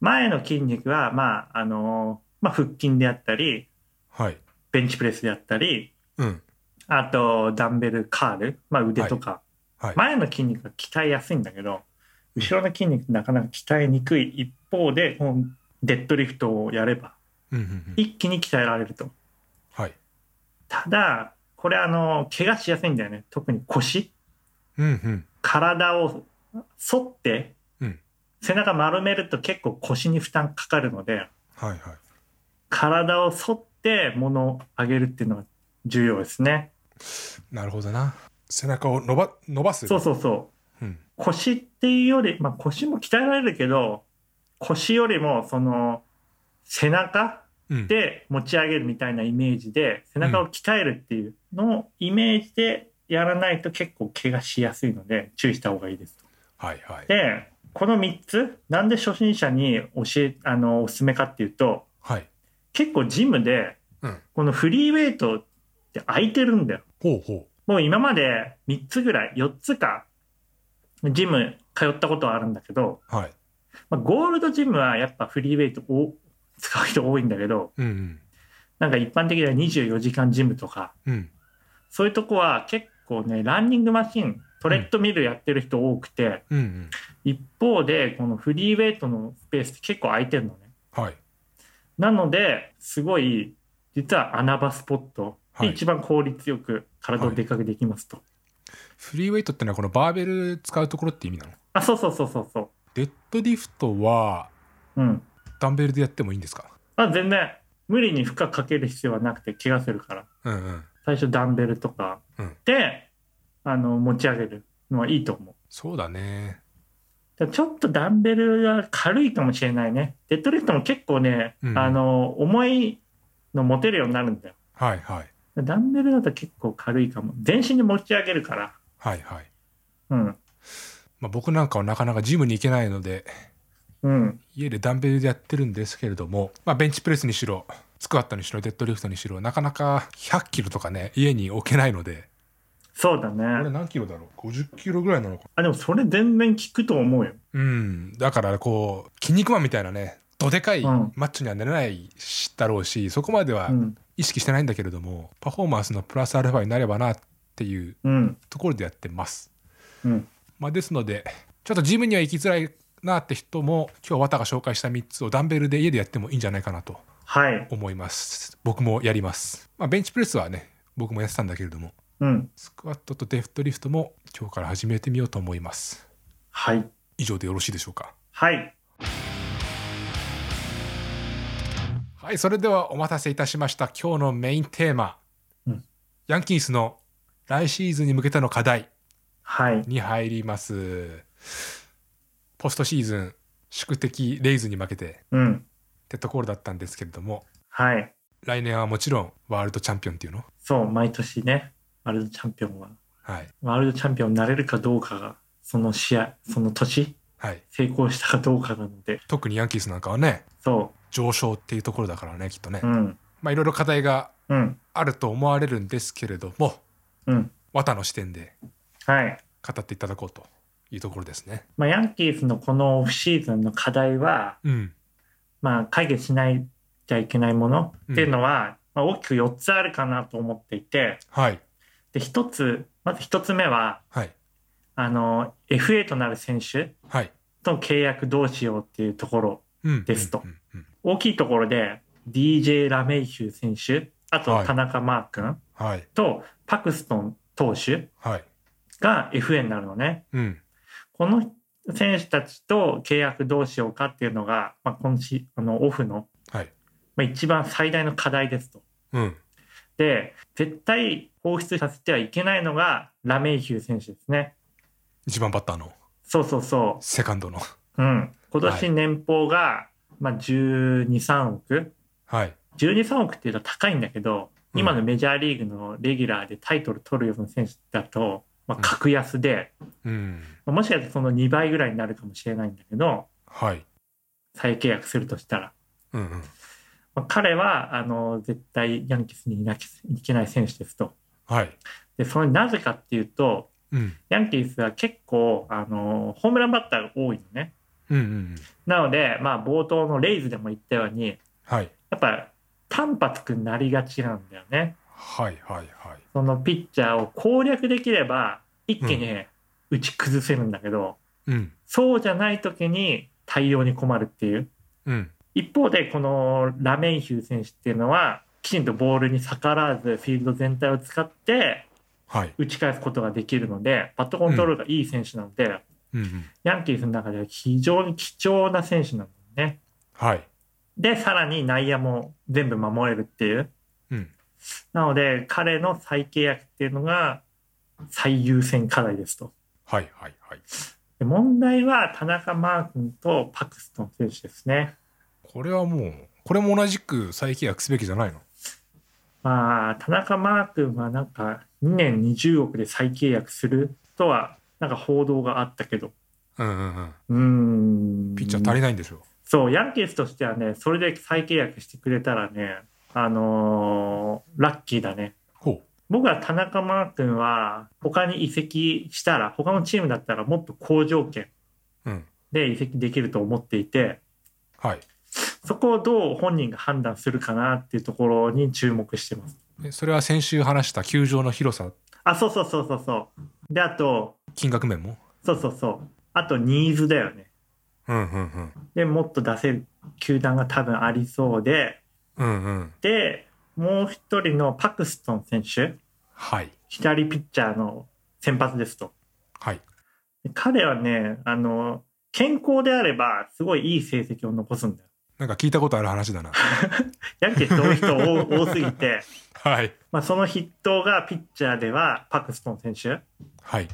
前の筋肉は、まああのーまあ、腹筋であったり、はい、ベンチプレスであったり、うん、あとダンベルカール、まあ、腕とか、はいはい、前の筋肉は鍛えやすいんだけど後ろの筋肉なかなか鍛えにくい一方でこのデッドリフトをやれば、うんうんうん、一気に鍛えられると、はい、ただこれあの怪我しやすいんだよね特に腰、うんうん、体を反って、うん、背中丸めると結構腰に負担かかるので、はいはい、体を反って物を上げるっていうのが重要ですね。なるほどな。背中を伸ば、伸ばす、そうそうそう、うん、腰っていうより、まあ、腰も鍛えられるけど腰よりもその背中で持ち上げるみたいなイメージで背中を鍛えるっていうのをイメージでやらないと結構怪我しやすいので注意した方がいいですと、はいはい、でこのみっつなんで初心者に教えあのおすすめかっていうと、はい、結構ジムでこのフリーウェイトって空いてるんだよ、ほうほう。もう今までみっつぐらいよっつかジム通ったことはあるんだけど、はい、まあ、ゴールドジムはやっぱフリーウェイトを使う人多いんだけど、うんうん、なんか一般的にはにじゅうよじかんジムとか、うん、そういうとこは結構ねランニングマシントレッドミルやってる人多くて、うんうん、一方でこのフリーウェイトのスペースって結構空いてるのね、はい、なのですごい実は穴場スポットで一番効率よく体をでかくできますと、はいはい、フリーウェイトってのはこのバーベル使うところって意味なの？あ、そうそうそうそうそう。デッドリフトは、うん、ダンベルでやってもいいんですか？あ、全然無理に負荷かける必要はなくて怪我するから、うんうん、最初ダンベルとかで、うん、あの持ち上げるのはいいと思う。そうだね。ちょっとダンベルは軽いかもしれないね。デッドリフトも結構ね、うん、あの重いの持てるようになるんだよ。はいはい。ダンベルだと結構軽いかも。全身で持ち上げるから。はいはい。うん。まあ、僕なんかはなかなかジムに行けないので、うん、家でダンベルでやってるんですけれども、まあ、ベンチプレスにしろスクワットにしろデッドリフトにしろなかなかひゃっキロとかね家に置けないので。そうだね。これ何キロだろう？ごじゅっキロぐらいなのか。あ、でもそれ全然効くと思うよ。うん。だからこう筋肉マンみたいなねどでかいマッチョにはなれないだろうし、うん、そこまでは意識してないんだけれども、パフォーマンスのプラスアルファになればなっていうところでやってます、うん。まあ、ですのでちょっとジムには行きづらいなって人も今日ワタが紹介したみっつをダンベルで家でやってもいいんじゃないかなと思います、はい、僕もやります、まあ、ベンチプレスはね僕もやってたんだけれども、うん、スクワットとデッドリフトも今日から始めてみようと思います、はい、以上でよろしいでしょうか？はいはい、それではお待たせいたしました。今日のメインテーマ、うん、ヤンキースの来シーズンに向けての課題に入ります、はい、ポストシーズン宿敵レイズに負けて、うん、ってところだったんですけれども、はい、来年はもちろんワールドチャンピオンっていうの？そう、毎年ねワールドチャンピオンは、はい、ワールドチャンピオンになれるかどうかがその試合その年、はい、成功したかどうかなので、特にヤンキースなんかはねそう上昇っていうところだからねきっとね、うん、まあいろいろ課題があると思われるんですけれども、うん、綿の視点で語っていただこうというところですね、はい。まあ、ヤンキースのこのオフシーズンの課題は、うん、まあ解決しないといけないものっていうのは、うんまあ、大きくよっつあるかなと思っていて、はい、でひとつまずひとつめは、はい、あの エフエー となる選手との契約どうしようっていうところですと、はいうんうんうん。大きいところで ディージェー ラメイヒュー選手、あと田中マー君とパクストン投手が エフエー になるのね、うん、この選手たちと契約どうしようかっていうのが、まあ、今しあのオフの、はいまあ、一番最大の課題ですと、うん、で絶対放出させてはいけないのがラメイヒュー選手ですね。いちばんバッターのそうそうそうセカンドの、うん、今年年俸が、はいまあ、じゅうに、さんおく、はい、じゅうに、さんおくっていうと高いんだけど、うん、今のメジャーリーグのレギュラーでタイトル取るような選手だと、まあ、格安で、うんまあ、もしかしたらそのにばいぐらいになるかもしれないんだけど、はい、再契約するとしたら、うんうんまあ、彼はあの絶対ヤンキースにいなきゃいけない選手ですと、はい、でそれなぜかっていうと、うん、ヤンキースは結構あのホームランバッターが多いのね。うんうんうん、なので、まあ、冒頭のレイズでも言ったように、はい、やっぱ単発くなりがちなんだよね、はいはいはい、そのピッチャーを攻略できれば一気に打ち崩せるんだけど、うん、そうじゃない時に対応に困るっていう、うん、一方でこのラメイヒュー選手っていうのはきちんとボールに逆らわずフィールド全体を使って打ち返すことができるので、はい、バットコントロールがいい選手なので、うんうんうん、ヤンキースの中では非常に貴重な選手なんだよね、はい、でさらに内野も全部守れるっていう、うん、なので彼の再契約っていうのが最優先課題ですと、はいはいはい、で問題は田中マー君とパクストン選手ですね。これはもうこれも同じく再契約すべきじゃないの？まあ、田中マー君はなんかにねんにじゅうおくで再契約するとはなんか報道があったけど、うんうんうん、うーんピッチャー足りないんでしょう。そうヤンキースとしてはねそれで再契約してくれたらね、あのー、ラッキーだね。ほう僕は田中マー君は他に移籍したら、他のチームだったらもっと好条件で移籍できると思っていて、うん、はい、そこをどう本人が判断するかなっていうところに注目してます。それは先週話した球場の広さ。あ、そうそうそうそうそう。で、あと金額面も。そうそうそう。あとニーズだよね。うんうんうん。で、もっと出せる球団が多分ありそうで、うんうん。で、もう一人のパクストン選手、はい、左ピッチャーの先発ですと。はい。彼はね、あの健康であればすごいいい成績を残すんだよ。なんか聞いたことある話だな。やけそういう人多すぎて、はい、まあ、その筆頭がピッチャーではパクストン選手、はい、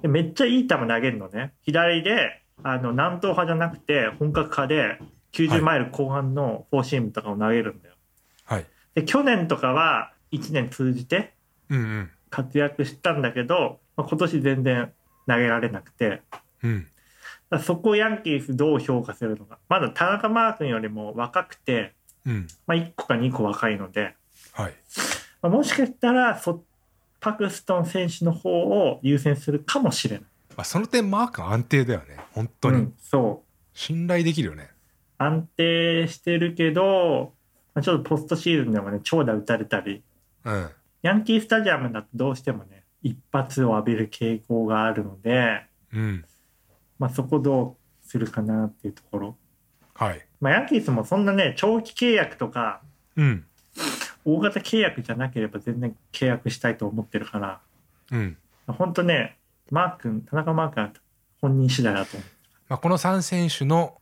でめっちゃいい球投げるのね。左であの南東派じゃなくて本格派できゅうじゅうマイルこう半のフォーシームとかを投げるんだよ、はい、で去年とかはいちねん通じて活躍したんだけど、うんうん、まあ、今年全然投げられなくて、うん、そこをヤンキースどう評価するのか。まだ田中マー君よりも若くて、うん、まあ、いっこかにこ若いので、はい、まあ、もしかしたらそパクストン選手の方を優先するかもしれない、まあ、その点マー君安定だよね本当に、うん、そう信頼できるよね。安定してるけど、まあ、ちょっとポストシーズンでもね長打打たれたり、うん、ヤンキースタジアムだとどうしてもね一発を浴びる傾向があるので、うん、まあ、そこどうするかなっていうところ、はい、まあ、ヤンキースもそんなね長期契約とか、うん、大型契約じゃなければ全然契約したいと思ってるから、うん、本当ねマー君田中マー君は本人次第だと思う、まあ、このさんせんしゅの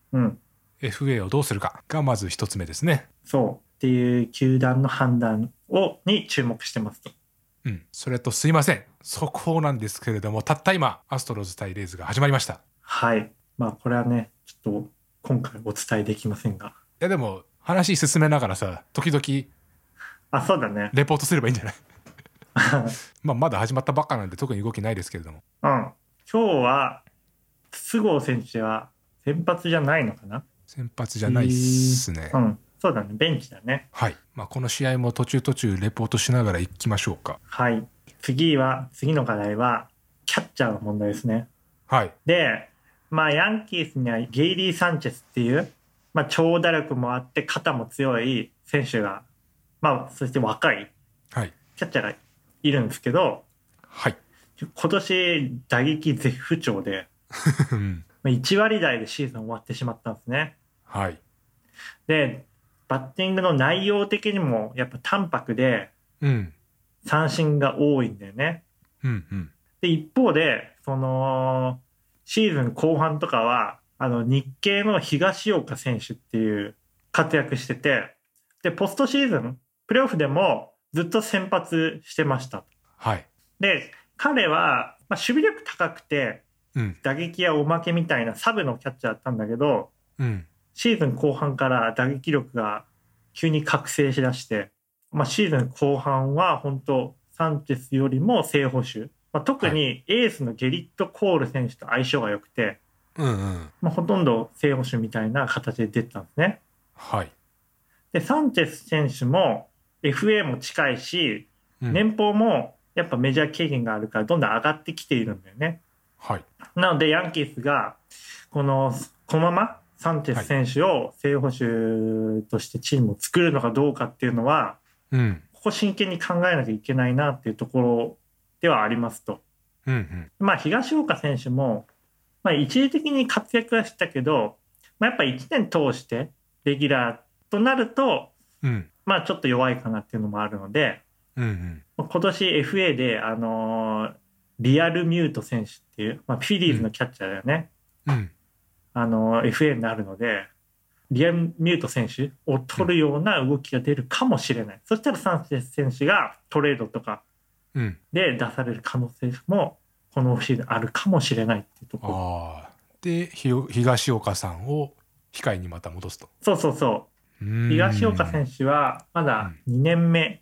エフエー をどうするかがまず一つ目ですね、うん、そうっていう球団の判断をに注目してますと、うん、それとすいません速報なんですけれども、たった今アストロズ対レイズが始まりました。はい、まあこれはねちょっと今回お伝えできませんが、いやでも話進めながらさ時々、あ、そうだね、レポートすればいいんじゃないまあまだ始まったばっかなんで特に動きないですけれども、うん、今日は筒香選手は先発じゃないのかな。先発じゃないっすね、うん、そうだね、ベンチだね、はい、まあ、この試合も途中途中レポートしながらいきましょうか。はい、次は次の課題はキャッチャーの問題ですね。はい、でまあ、ヤンキースにはゲイリー・サンチェスっていう、まあ、長打力もあって肩も強い選手が、まあ、そして若いキャッチャーがいるんですけど、はい、今年打撃絶不調でいちわりだいでシーズン終わってしまったんですね、はい、でバッティングの内容的にもやっぱ淡白で三振が多いんだよね、うんうん、で一方でそのシーズン後半とかはあの日系の東岡選手っていう活躍してて、でポストシーズンプレーオフでもずっと先発してました、はい、で彼は、まあ、守備力高くて、うん、打撃やおまけみたいなサブのキャッチャーだったんだけど、うん、シーズン後半から打撃力が急に覚醒しだして、まあ、シーズン後半は本当サンチェスよりも正捕手、まあ、特にエースのゲリット・コール選手と相性が良くて、うんうん、まあ、ほとんど正捕手みたいな形で出てたんですね、はい、でサンチェス選手も エフエー も近いし、うん、年俸もやっぱメジャー経験があるからどんどん上がってきているんだよね、はい、なのでヤンキースがこの、このままサンチェス選手を正捕手としてチームを作るのかどうかっていうのは、うん、ここ真剣に考えなきゃいけないなっていうところをではありますと、うんうん、まあ、東岡選手も、まあ、一時的に活躍はしたけど、まあ、やっぱりいちねん通してレギュラーとなると、うん、まあ、ちょっと弱いかなっていうのもあるので、うんうん、今年 エフエー で、あのー、リアルミュート選手っていう、まあ、フィリーズのキャッチャーだよね、うんうん、あのー、エフエー になるのでリアルミュート選手を取るような動きが出るかもしれない、うん、そしたらサンチェス選手がトレードとかで出される可能性もこのオフシーズンあるかもしれないっていうところ、あで東岡さんを控えにまた戻すと、そうそうそう、う東岡選手はまだにねんめ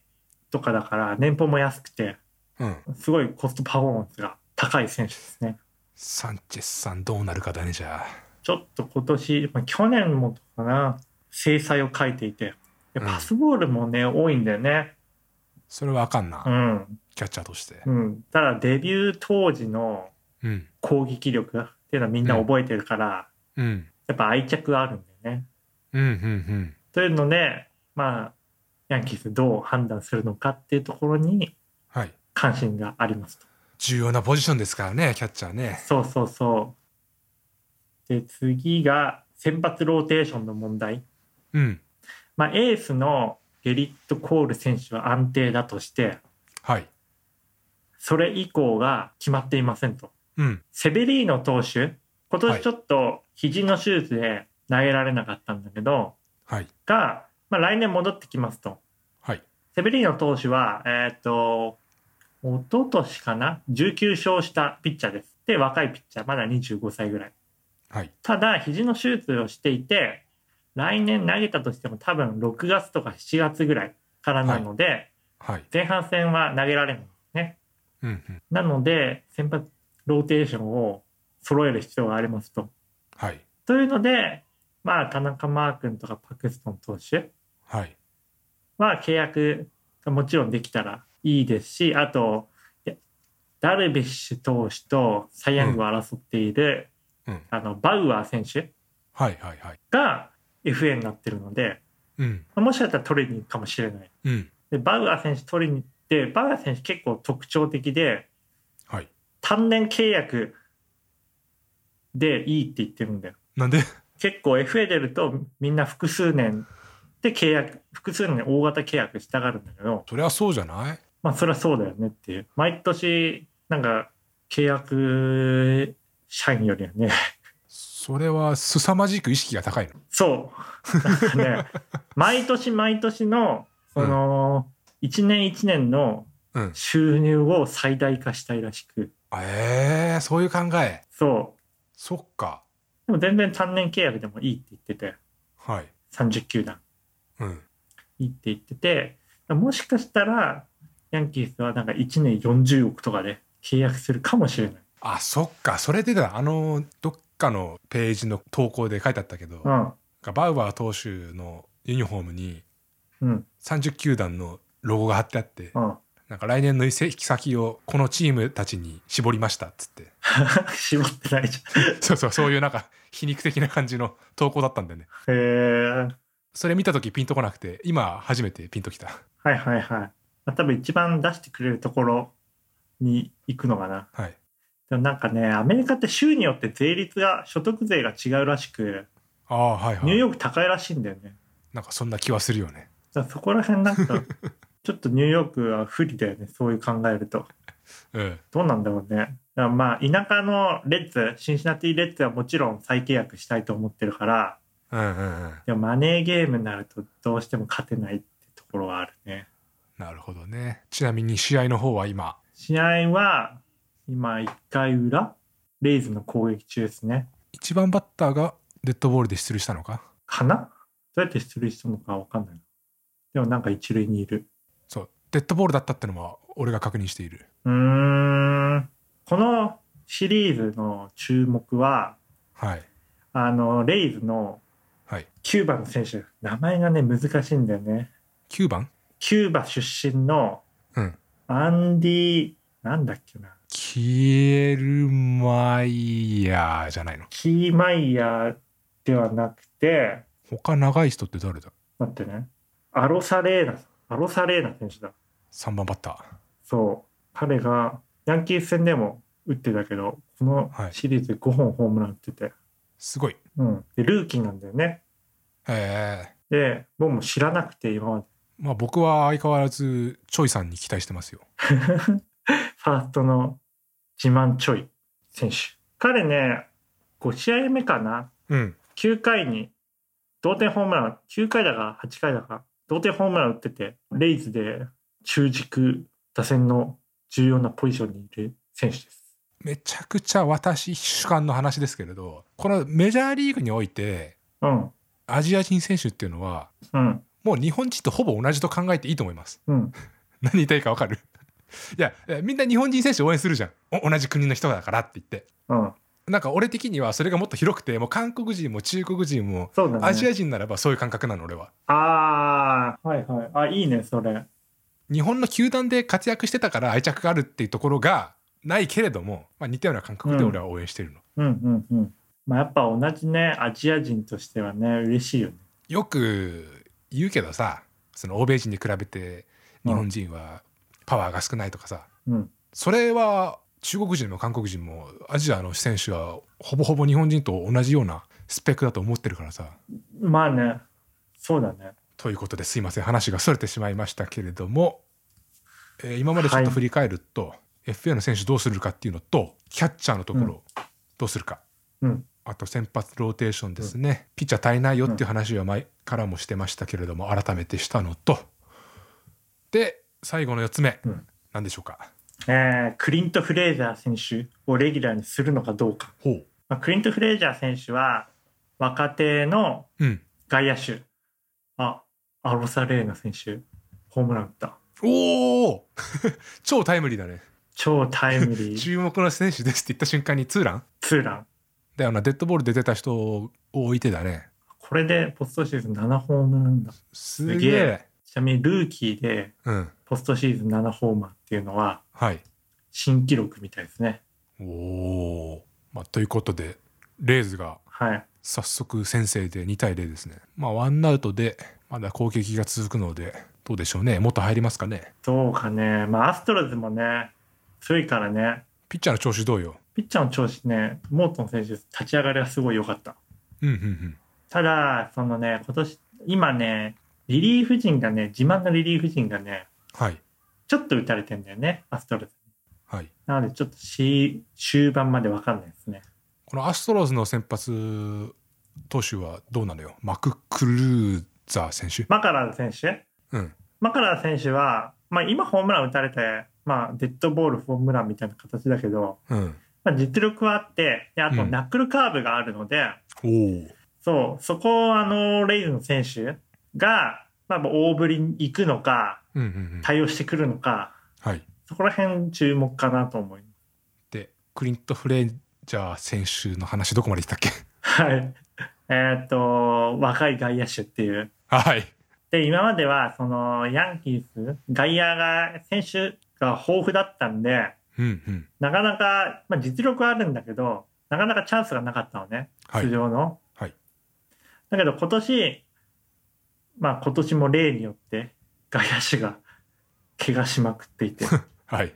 とかだから年俸も安くて、うん、すごいコストパフォーマンスが高い選手ですね。サンチェスさんどうなるかだね。じゃあちょっと今年、まあ、去年もかな制裁を書いていてパスボールもね、うん、多いんだよね。それはあかんな、うん、キャッチャーとして、うん、ただデビュー当時の攻撃力っていうのはみんな覚えてるから、うんうん、やっぱ愛着があるんだよね、うんうんうん、というので、まあ、ヤンキースどう判断するのかっていうところに関心がありますと、はい、重要なポジションですからね、キャッチャーね。そうそうそう。で次が先発ローテーションの問題、うんまあ、エースのゲリット・コール選手は安定だとして、はい、それ以降が決まっていませんと、うん、セベリーノ投手今年ちょっと肘の手術で投げられなかったんだけど、はい、が、まあ、来年戻ってきますと、はい、セベリーノ投手はえっと一昨年かなじゅうきゅうしょうしたピッチャーです。で若いピッチャーまだにじゅうごさいぐらい、はい、ただ肘の手術をしていて来年投げたとしても多分ろくがつとかしちがつぐらいからなので、はいはい、前半戦は投げられないんですね、うんうん、なので先発ローテーションを揃える必要がありますと、はい、というので、まあ、田中マー君とかパクストン投手は契約がもちろんできたらいいですし、あとダルビッシュ投手とサイ・ヤングを争っている、うんうん、あのバウアー選手が、はいはいはいエフエー になってるので、うん、もしかしたら取りに行くかもしれない、うん、でバウアー選手取りに行って、バウアー選手結構特徴的で、はい、単年契約でいいって言ってるんだよ。なんで結構 エフエー 出るとみんな複数年で契約複数年大型契約したがるんだけど、それはそうじゃない、まあ、それはそうだよねっていう。毎年なんか契約社員よりはねそれは凄まじく意識が高いの。そうなんか、ね、毎年毎年 の, そのいちねんいちねんの収入を最大化したいらしく、うん、えー、そういう考え。そうそっか。でも全然単年契約でもいいって言ってて、はい、さんじゅっきゅうだん、うん、いいって言ってて、もしかしたらヤンキースはなんかいちねんよんじゅうおくとかで契約するかもしれない。あ、そっか。それでだ、あのどっかのページの投稿で書いてあったけど、うん、バウアー投手のユニフォームにさんじゅっきゅうだんのロゴが貼ってあって、うん、なんか来年の移籍先をこのチームたちに絞りましたっつって絞ってないじゃんそうそう、そういうなんか皮肉的な感じの投稿だったんだよね。へー、それ見た時ピンとこなくて今初めてピンときた。はいはいはい。多分一番出してくれるところに行くのかな。はい。でもなんかね、アメリカって州によって税率が所得税が違うらしく、あ、はいはい、ニューヨーク高いらしいんだよね。なんかそんな気はするよね。そこら辺なんかちょっとニューヨークは不利だよね、そういう考えると、うん、どうなんだろうね。だからまあ田舎のレッズ、シンシナティレッズはもちろん再契約したいと思ってるから、うんうんうん、でもマネーゲームになるとどうしても勝てないってところはあるね。なるほどね。ちなみに試合の方は今試合は今いっかい裏レイズの攻撃中ですね。いちばんバッターがデッドボールで出塁したのかかな。どうやって出塁したのか分かんない。でもなんか一塁にいる。そう、デッドボールだったってのは俺が確認している。うーん、このシリーズの注目は、はい、あのレイズのきゅうばんの選手、はい、名前がね難しいんだよね。きゅうばん、キューバ出身のアンディ、うん、なんだっけな、キエルマイヤーじゃないの。キーマイヤーではなくて、他長い人って誰だ。待ってね、アロサレーナ、アロサレーナ選手だ。さんばんバッター。そう、彼がヤンキース戦でも打ってたけど、このシリーズでごほんホームラン打ってて、はい、すごい、うん、でルーキーなんだよね。へえ。で僕も知らなくて今まで、まあ、僕は相変わらずチョイさんに期待してますよファーストの自慢ちょい選手、彼ねごしあいめかな、うん、きゅうかいに同点ホームラン、きゅうかいだかはちかいだか同点ホームラン打ってて、レイズで中軸打線の重要なポジションにいる選手です。めちゃくちゃ私主観の話ですけれど、このメジャーリーグにおいて、うん、アジア人選手っていうのは、うん、もう日本人とほぼ同じと考えていいと思います、うん、何言いたいか分かるいやみんな日本人選手応援するじゃん、同じ国の人だからって言って、うん、なんか俺的にはそれがもっと広くて、もう韓国人も中国人も、ね、アジア人ならばそういう感覚なの俺は。ああ、はいはい、あ、いいねそれ。日本の球団で活躍してたから愛着があるっていうところがないけれども、まあ、似たような感覚で俺は応援してるの、うん、うんうんうん、まあ、やっぱ同じねアジア人としてはね嬉しいよね。よく言うけどさ、その欧米人に比べて日本人はパワーが少ないとかさ、うん、それは中国人も韓国人もアジアの選手はほぼほぼ日本人と同じようなスペックだと思ってるからさ。まあね、そうだね。ということで、すいません話が逸れてしまいましたけれども、えー、今までちょっと振り返ると、はい、エフエー の選手どうするかっていうのと、キャッチャーのところどうするか、うん、あと先発ローテーションですね、うん、ピッチャー足りないよっていう話は前からもしてましたけれども、改めてしたのと、で最後のよっつめ、うん、何でしょうか。えー、クリント・フレイザー選手をレギュラーにするのかどうか。ほう、まあ、クリント・フレイザー選手は若手の外野手、うん、あアロサ・レーナ選手ホームラン打った。おお超タイムリーだね。超タイムリー注目の選手ですって言った瞬間にツーランツーランで、あのデッドボールで出た人を置いてだね。これでポストシーズンななホームランだ。すげえ。ちなみにルーキーでポストシーズンななホーマーっていうのは新記録みたいですね、はい、おー、まあ、ということでレイズが早速先制でにたいゼロですね、はい、まあ、ワンアウトでまだ攻撃が続くのでどうでしょうね、もっと入りますかね。どうかね、まあ、アストロズもね強いからね。ピッチャーの調子どうよ。ピッチャーの調子ね、モートン選手立ち上がりはすごい良かった、うんうんうん、ただそのね今年今ねリリーフ陣がね、自慢のリリーフ陣がね、はい、ちょっと打たれてんだよねアストロズ、はい、なのでちょっと終盤まで分かんないですね。このアストロズの先発投手はどうなのよ。マク・クルーザー選手、マカラー選手、うん、マカラー選手は、まあ、今ホームラン打たれて、まあ、デッドボールホームランみたいな形だけど、うん、まあ、実力はあって、であとナックルカーブがあるので、うん、そう、そこをあのレイズの選手が、まあ、大振りに行くのか、うんうんうん、対応してくるのか、はい、そこら辺注目かなと思います。でクリント・フレイジャー選手の話どこまでいったっけはい、えっと若い外野手っていう、はい、で今まではそのヤンキース外野が選手が豊富だったんで、うんうん、なかなか、まあ、実力はあるんだけどなかなかチャンスがなかったのね出場の、はいはい、だけど今年まあ、今年も例によって外野手が怪我しまくっていて、はい、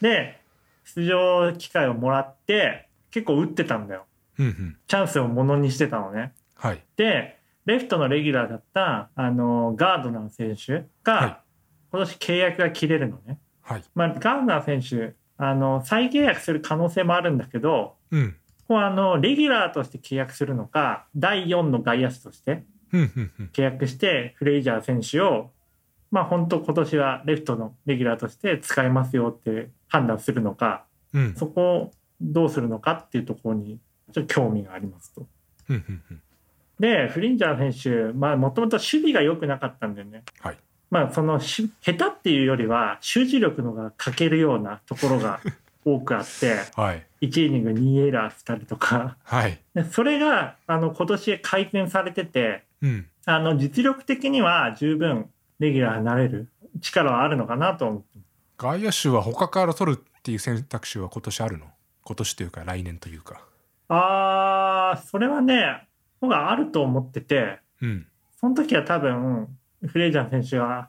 で出場機会をもらって結構打ってたんだよ、うんうん、チャンスをものにしてたのね、はい、でレフトのレギュラーだったあのガードナー選手が、はい、今年契約が切れるのね、はい、まあ、ガードナー選手あの再契約する可能性もあるんだけど、うん、こうあのレギュラーとして契約するのかだいよんの外野手として契約してフレイジャー選手を、まあ、本当今年はレフトのレギュラーとして使いますよって判断するのか、うん、そこをどうするのかっていうところにちょっと興味がありますとでフレイジャー選手、まあ、もともと守備が良くなかったんだよね、はい、まあ、その下手っていうよりは集中力のが欠けるようなところが多くあって、はい、いちイニングにエラーしたりとか、はい、それがあの今年改善されてて、うん、あの実力的には十分レギュラーになれる力はあるのかなと思って。外野手は他から取るっていう選択肢は今年あるの？今年というか来年というか。あー、それはね僕はあると思ってて、うん、その時は多分フレイジャー選手は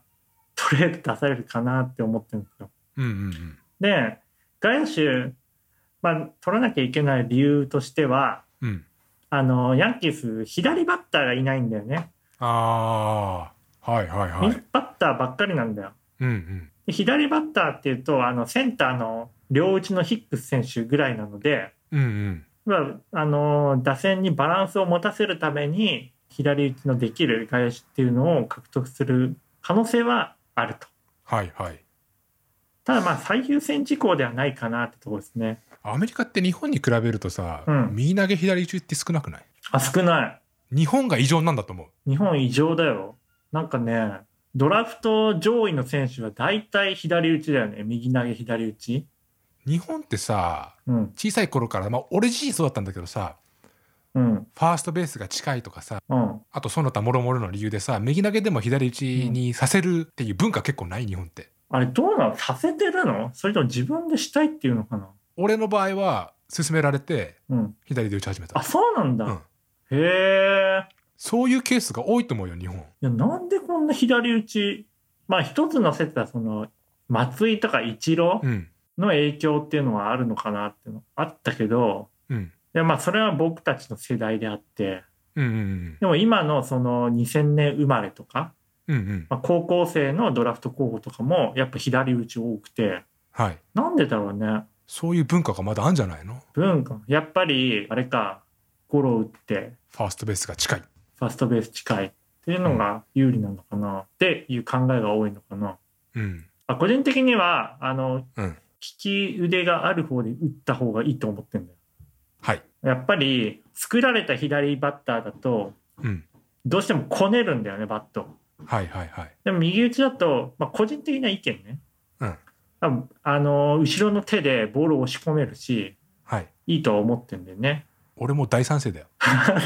トレード出されるかなって思ってるんですよ、うんうんうん、で外野手、まあ、取らなきゃいけない理由としては、うん、あのヤンキース左バッターがいないんだよね。ああ、はいはいはい。右バッターばっかりなんだよ、うんうん、で左バッターっていうとあのセンターの両打ちのヒックス選手ぐらいなので、うんうん、あの打線にバランスを持たせるために左打ちのできる外野手っていうのを獲得する可能性はあると。はいはい。ただまあ最優先事項ではないかなってところですね。アメリカって日本に比べるとさ、うん、右投げ左打ちって少なくない？あ、少ない。日本が異常なんだと思う。日本異常だよ。なんかねドラフト上位の選手は大体左打ちだよね。右投げ左打ち。日本ってさ、うん、小さい頃から、まあ、俺自身そうだったんだけどさ、うん、ファーストベースが近いとかさ、うん、あとその他もろもろの理由でさ、右投げでも左打ちにさせるっていう文化結構ない日本って、うん、あれどうなの、させてるの、それとも自分でしたいっていうのかな。俺の場合は勧められて左で打ち始めた、うん、あ、そうなんだ、うん、へえ。そういうケースが多いと思うよ日本。いや、なんでこんな左打ち、まあ一つの説はその松井とかイチローの影響っていうのはあるのかなっていうのあったけど、うん、いや、まあそれは僕たちの世代であって、うんうんうん、でも今のそのにせんねん生まれとか、うんうん、まあ、高校生のドラフト候補とかもやっぱ左打ち多くて、はい、なんでだろうね。そういう文化がまだあるんじゃないの。文化、やっぱりあれか、ゴロ打ってファーストベースが近い、ファーストベース近いっていうのが有利なのかなっていう考えが多いのかな、うん、まあ、個人的にはあの、うん、利き腕がある方で打った方がいいと思ってるんだよ。はい、やっぱり作られた左バッターだと、うん、どうしてもこねるんだよねバット、はいはいはい、でも右打ちだと、まあ、個人的な意見ね、うん、あの後ろの手でボールを押し込めるし、はい、いいと思ってるんだよね。俺も大賛成だよ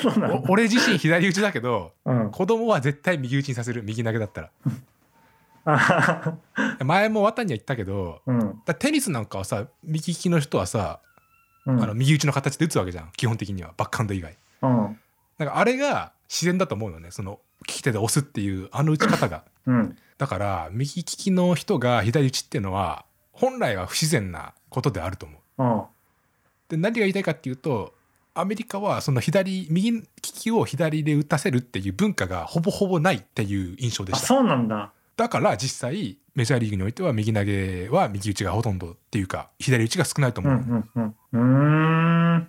そうなんだ。俺自身左打ちだけど、うん、子供は絶対右打ちにさせる、右投げだったら前も渡には言ったけど、うん、だテニスなんかはさ、右利きの人はさ、うん、あの右打ちの形で打つわけじゃん基本的には、バックハンド以外、うん、なんかあれが自然だと思うのね、その利き手で押すっていうあの打ち方が、うん、だから右利きの人が左打ちっていうのは本来は不自然なことであると思う、うん、で何が言いたいかっていうと、アメリカはその左右利きを左で打たせるっていう文化がほぼほぼないっていう印象でした。あ、そうなんだ。だから実際メジャーリーグにおいては右投げは右打ちがほとんどっていうか、左打ちが少ないと思う、うんうんうん、うーん、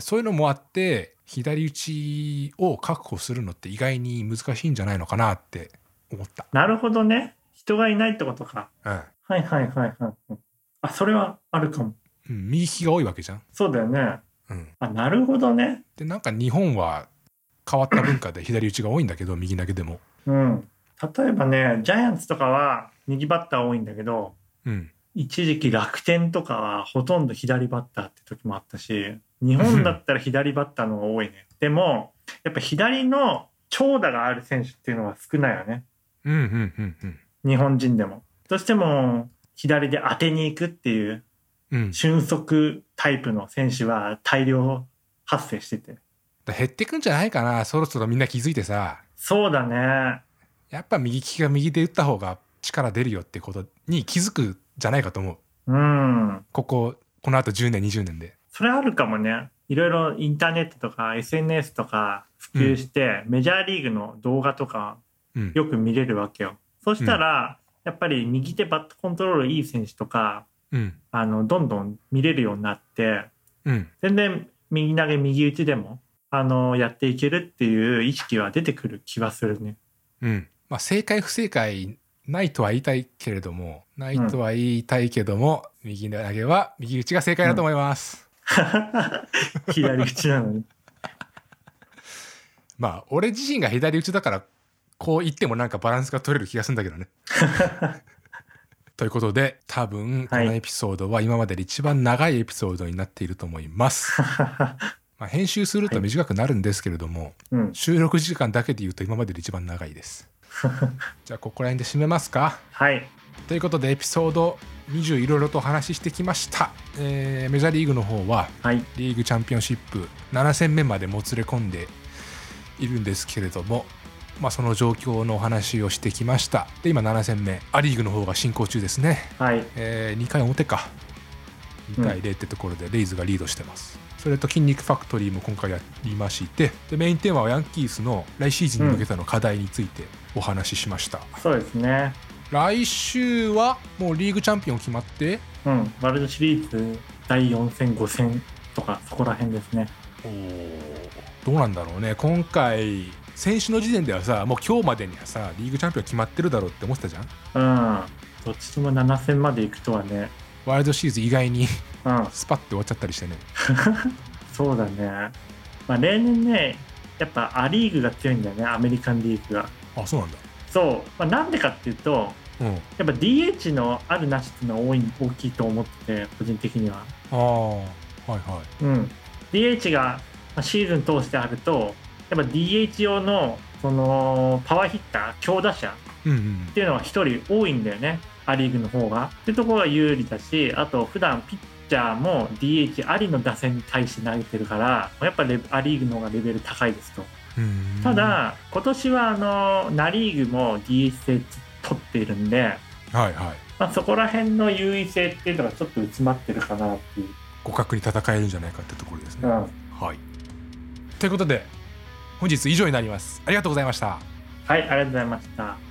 そういうのもあって左打ちを確保するのって意外に難しいんじゃないのかなって思った。なるほどね、人がいないってことか、うん、はいはいはいはい、あ、それはあるかも、うん、右利きが多いわけじゃん。そうだよね、うん、あ、なるほどね。でなんか日本は変わった文化で左打ちが多いんだけど右投げでも、うん、例えばねジャイアンツとかは右バッター多いんだけど、うん、一時期楽天とかはほとんど左バッターって時もあったし、日本だったら左バッターの方が多いねでもやっぱ左の長打がある選手っていうのは少ないよね、うんうんうんうん、日本人でもどうしても左で当てに行くっていううん、俊足タイプの選手は大量発生してて、減ってくんじゃないかなそろそろ、みんな気づいてさ。そうだね、やっぱ右利きが右で打った方が力出るよってことに気づくじゃないかと思う、うん、こここのあとじゅうねんにじゅうねんで。それあるかもね、いろいろインターネットとか エスエヌエス とか普及して、うん、メジャーリーグの動画とかよく見れるわけよ、うん、そうしたら、うん、やっぱり右手バットコントロールいい選手とか、うん、あのどんどん見れるようになって、うん、全然右投げ右打ちでもあのやっていけるっていう意識は出てくる気はするね、うん、まあ、正解不正解ないとは言いたいけれども、ないとは言いたいけども、うん、右投げは右打ちが正解だと思います、うん、左打ちなのにまあ俺自身が左打ちだからこう言ってもなんかバランスが取れる気がするんだけどねということで多分このエピソードは今までで一番長いエピソードになっていると思います、はい、まあ編集すると短くなるんですけれども、はい、うん、収録時間だけで言うと今までで一番長いですじゃあここら辺で締めますか。はい、ということでエピソードにじゅういろいろとお話ししてきました、えー、メジャーリーグの方はリーグチャンピオンシップなな戦目までもつれ込んでいるんですけれども、まあ、その状況のお話をしてきました。で今なな戦目ア・リーグの方が進行中ですね、はい、えー、にかい表かに対ゼロってところでレイズがリードしてます、うん、それと筋肉ファクトリーも今回やりまして、でメインテーマはヤンキースの来シーズンに向けての課題についてお話ししました、うん、そうですね。来週はもうリーグチャンピオン決まって、うん、ワールドシリーズだいよん戦ご戦とかそこら辺ですね。お、どうなんだろうね。今回先週の時点ではさ、もう今日までにはさリーグチャンピオン決まってるだろうって思ってたじゃん、うん、どっちともなな戦まで行くとはね、ワールドシリーズ意外に、うん、スパッて終わっちゃったりしてねそうだね、まあ、例年ねやっぱア・リーグが強いんだよね、アメリカンリーグが。あ、そうなんだ。そう、まあ、なんでかっていうと、うん、やっぱ ディーエイチ のあるなしっていうのは多い、大きいと思ってて個人的には。ああ、はいはい、うん、ディーエイチ がシーズン通してあるとやっぱ ディーエイチ 用のそのパワーヒッター強打者っていうのはひとり多いんだよね、ア・リーグの方がっていうところが有利だし、あと普段ピッチャーも ディーエイチ ありの打線に対して投げてるからやっぱりア・リーグの方がレベル高いですと。ただ今年はあのナ・リーグも ディーエイチ 制取っているんで、はいはい、まあ、そこら辺の優位性っていうのがちょっと詰まってるかなっていう、互角に戦えるんじゃないかってところですね、うん、はい。ということで本日以上になります。ありがとうございました。はい、ありがとうございました。